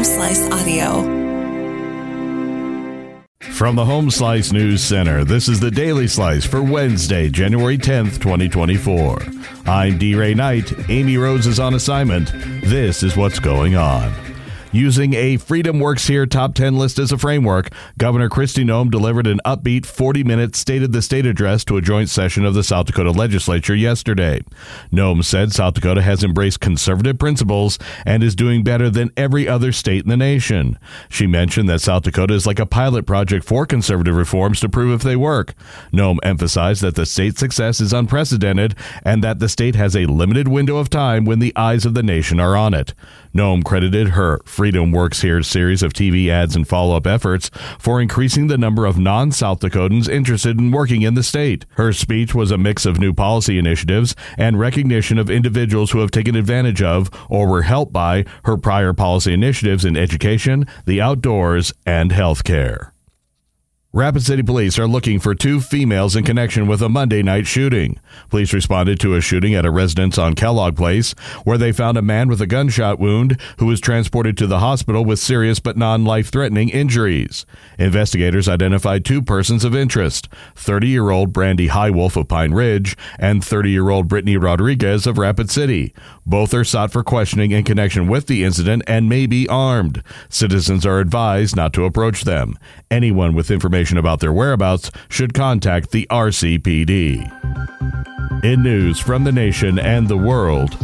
Home Slice Audio. From the Home Slice News Center, this is the Daily Slice for Wednesday, January 10th, 2024. I'm D. Ray Knight. Amy Rose is on assignment. This is what's going on. Using a Freedom Works Here top 10 list as a framework, Governor Kristi Noem delivered an upbeat 40-minute State of the State address to a joint session of the South Dakota legislature yesterday. Noem said South Dakota has embraced conservative principles and is doing better than every other state in the nation. She mentioned that South Dakota is like a pilot project for conservative reforms to prove if they work. Noem emphasized that the state's success is unprecedented and that the state has a limited window of time when the eyes of the nation are on it. Noem credited her Freedom Works Here's series of TV ads and follow-up efforts for increasing the number of non-South Dakotans interested in working in the state. Her speech was a mix of new policy initiatives and recognition of individuals who have taken advantage of or were helped by her prior policy initiatives in education, the outdoors, and health care. Rapid City police are looking for two females in connection with a Monday night shooting. Police responded to a shooting at a residence on Kellogg Place, where they found a man with a gunshot wound who was transported to the hospital with serious but non-life-threatening injuries. Investigators identified two persons of interest, 30-year-old Brandy Highwolf of Pine Ridge and 30-year-old Brittany Rodriguez of Rapid City. Both are sought for questioning in connection with the incident and may be armed. Citizens are advised not to approach them. Anyone with information about their whereabouts should contact the RCPD. In news from the nation and the world,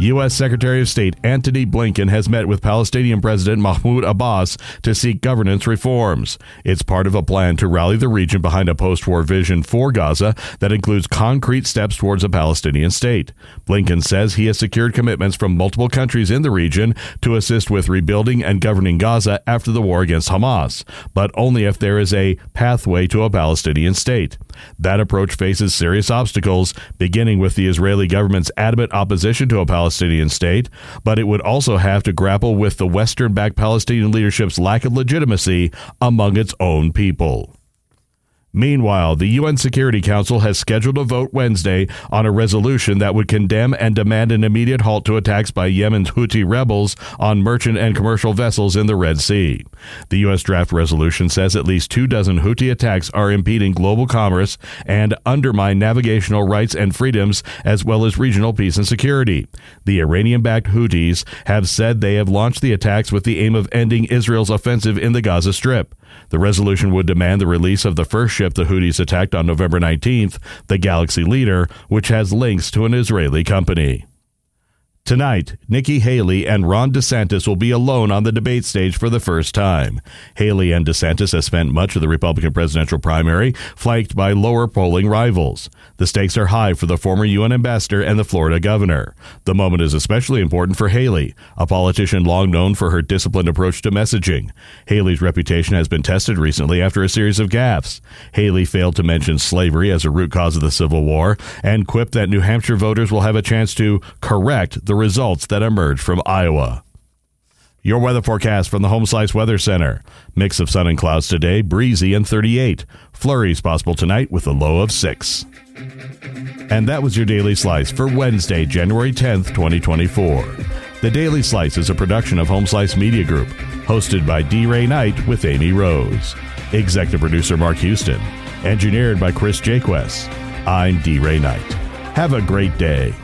U.S. Secretary of State Antony Blinken has met with Palestinian President Mahmoud Abbas to seek governance reforms. It's part of a plan to rally the region behind a post-war vision for Gaza that includes concrete steps towards a Palestinian state. Blinken says he has secured commitments from multiple countries in the region to assist with rebuilding and governing Gaza after the war against Hamas, but only if there is a pathway to a Palestinian state. That approach faces serious obstacles, beginning with the Israeli government's adamant opposition to a Palestinian state, but it would also have to grapple with the Western-backed Palestinian leadership's lack of legitimacy among its own people. Meanwhile, the UN Security Council has scheduled a vote Wednesday on a resolution that would condemn and demand an immediate halt to attacks by Yemen's Houthi rebels on merchant and commercial vessels in the Red Sea. The U.S. draft resolution says at least 24 Houthi attacks are impeding global commerce and undermine navigational rights and freedoms as well as regional peace and security. The Iranian-backed Houthis have said they have launched the attacks with the aim of ending Israel's offensive in the Gaza Strip. The resolution would demand the release of the first ship the Houthis attacked on November 19th, the Galaxy Leader, which has links to an Israeli company. Tonight, Nikki Haley and Ron DeSantis will be alone on the debate stage for the first time. Haley and DeSantis have spent much of the Republican presidential primary flanked by lower polling rivals. The stakes are high for the former UN ambassador and the Florida governor. The moment is especially important for Haley, a politician long known for her disciplined approach to messaging. Haley's reputation has been tested recently after a series of gaffes. Haley failed to mention slavery as a root cause of the Civil War and quipped that New Hampshire voters will have a chance to correct the results that emerge from Iowa. Your weather forecast from the Home Slice Weather Center. Mix of sun and clouds today, breezy and 38. Flurries possible tonight with a low of 6. And that was your Daily Slice for Wednesday, January 10th, 2024. The Daily Slice is a production of Home Slice Media Group, hosted by D. Ray Knight with Amy Rose. Executive producer Mark Houston. Engineered by Chris Jaques. I'm D. Ray Knight. Have a great day.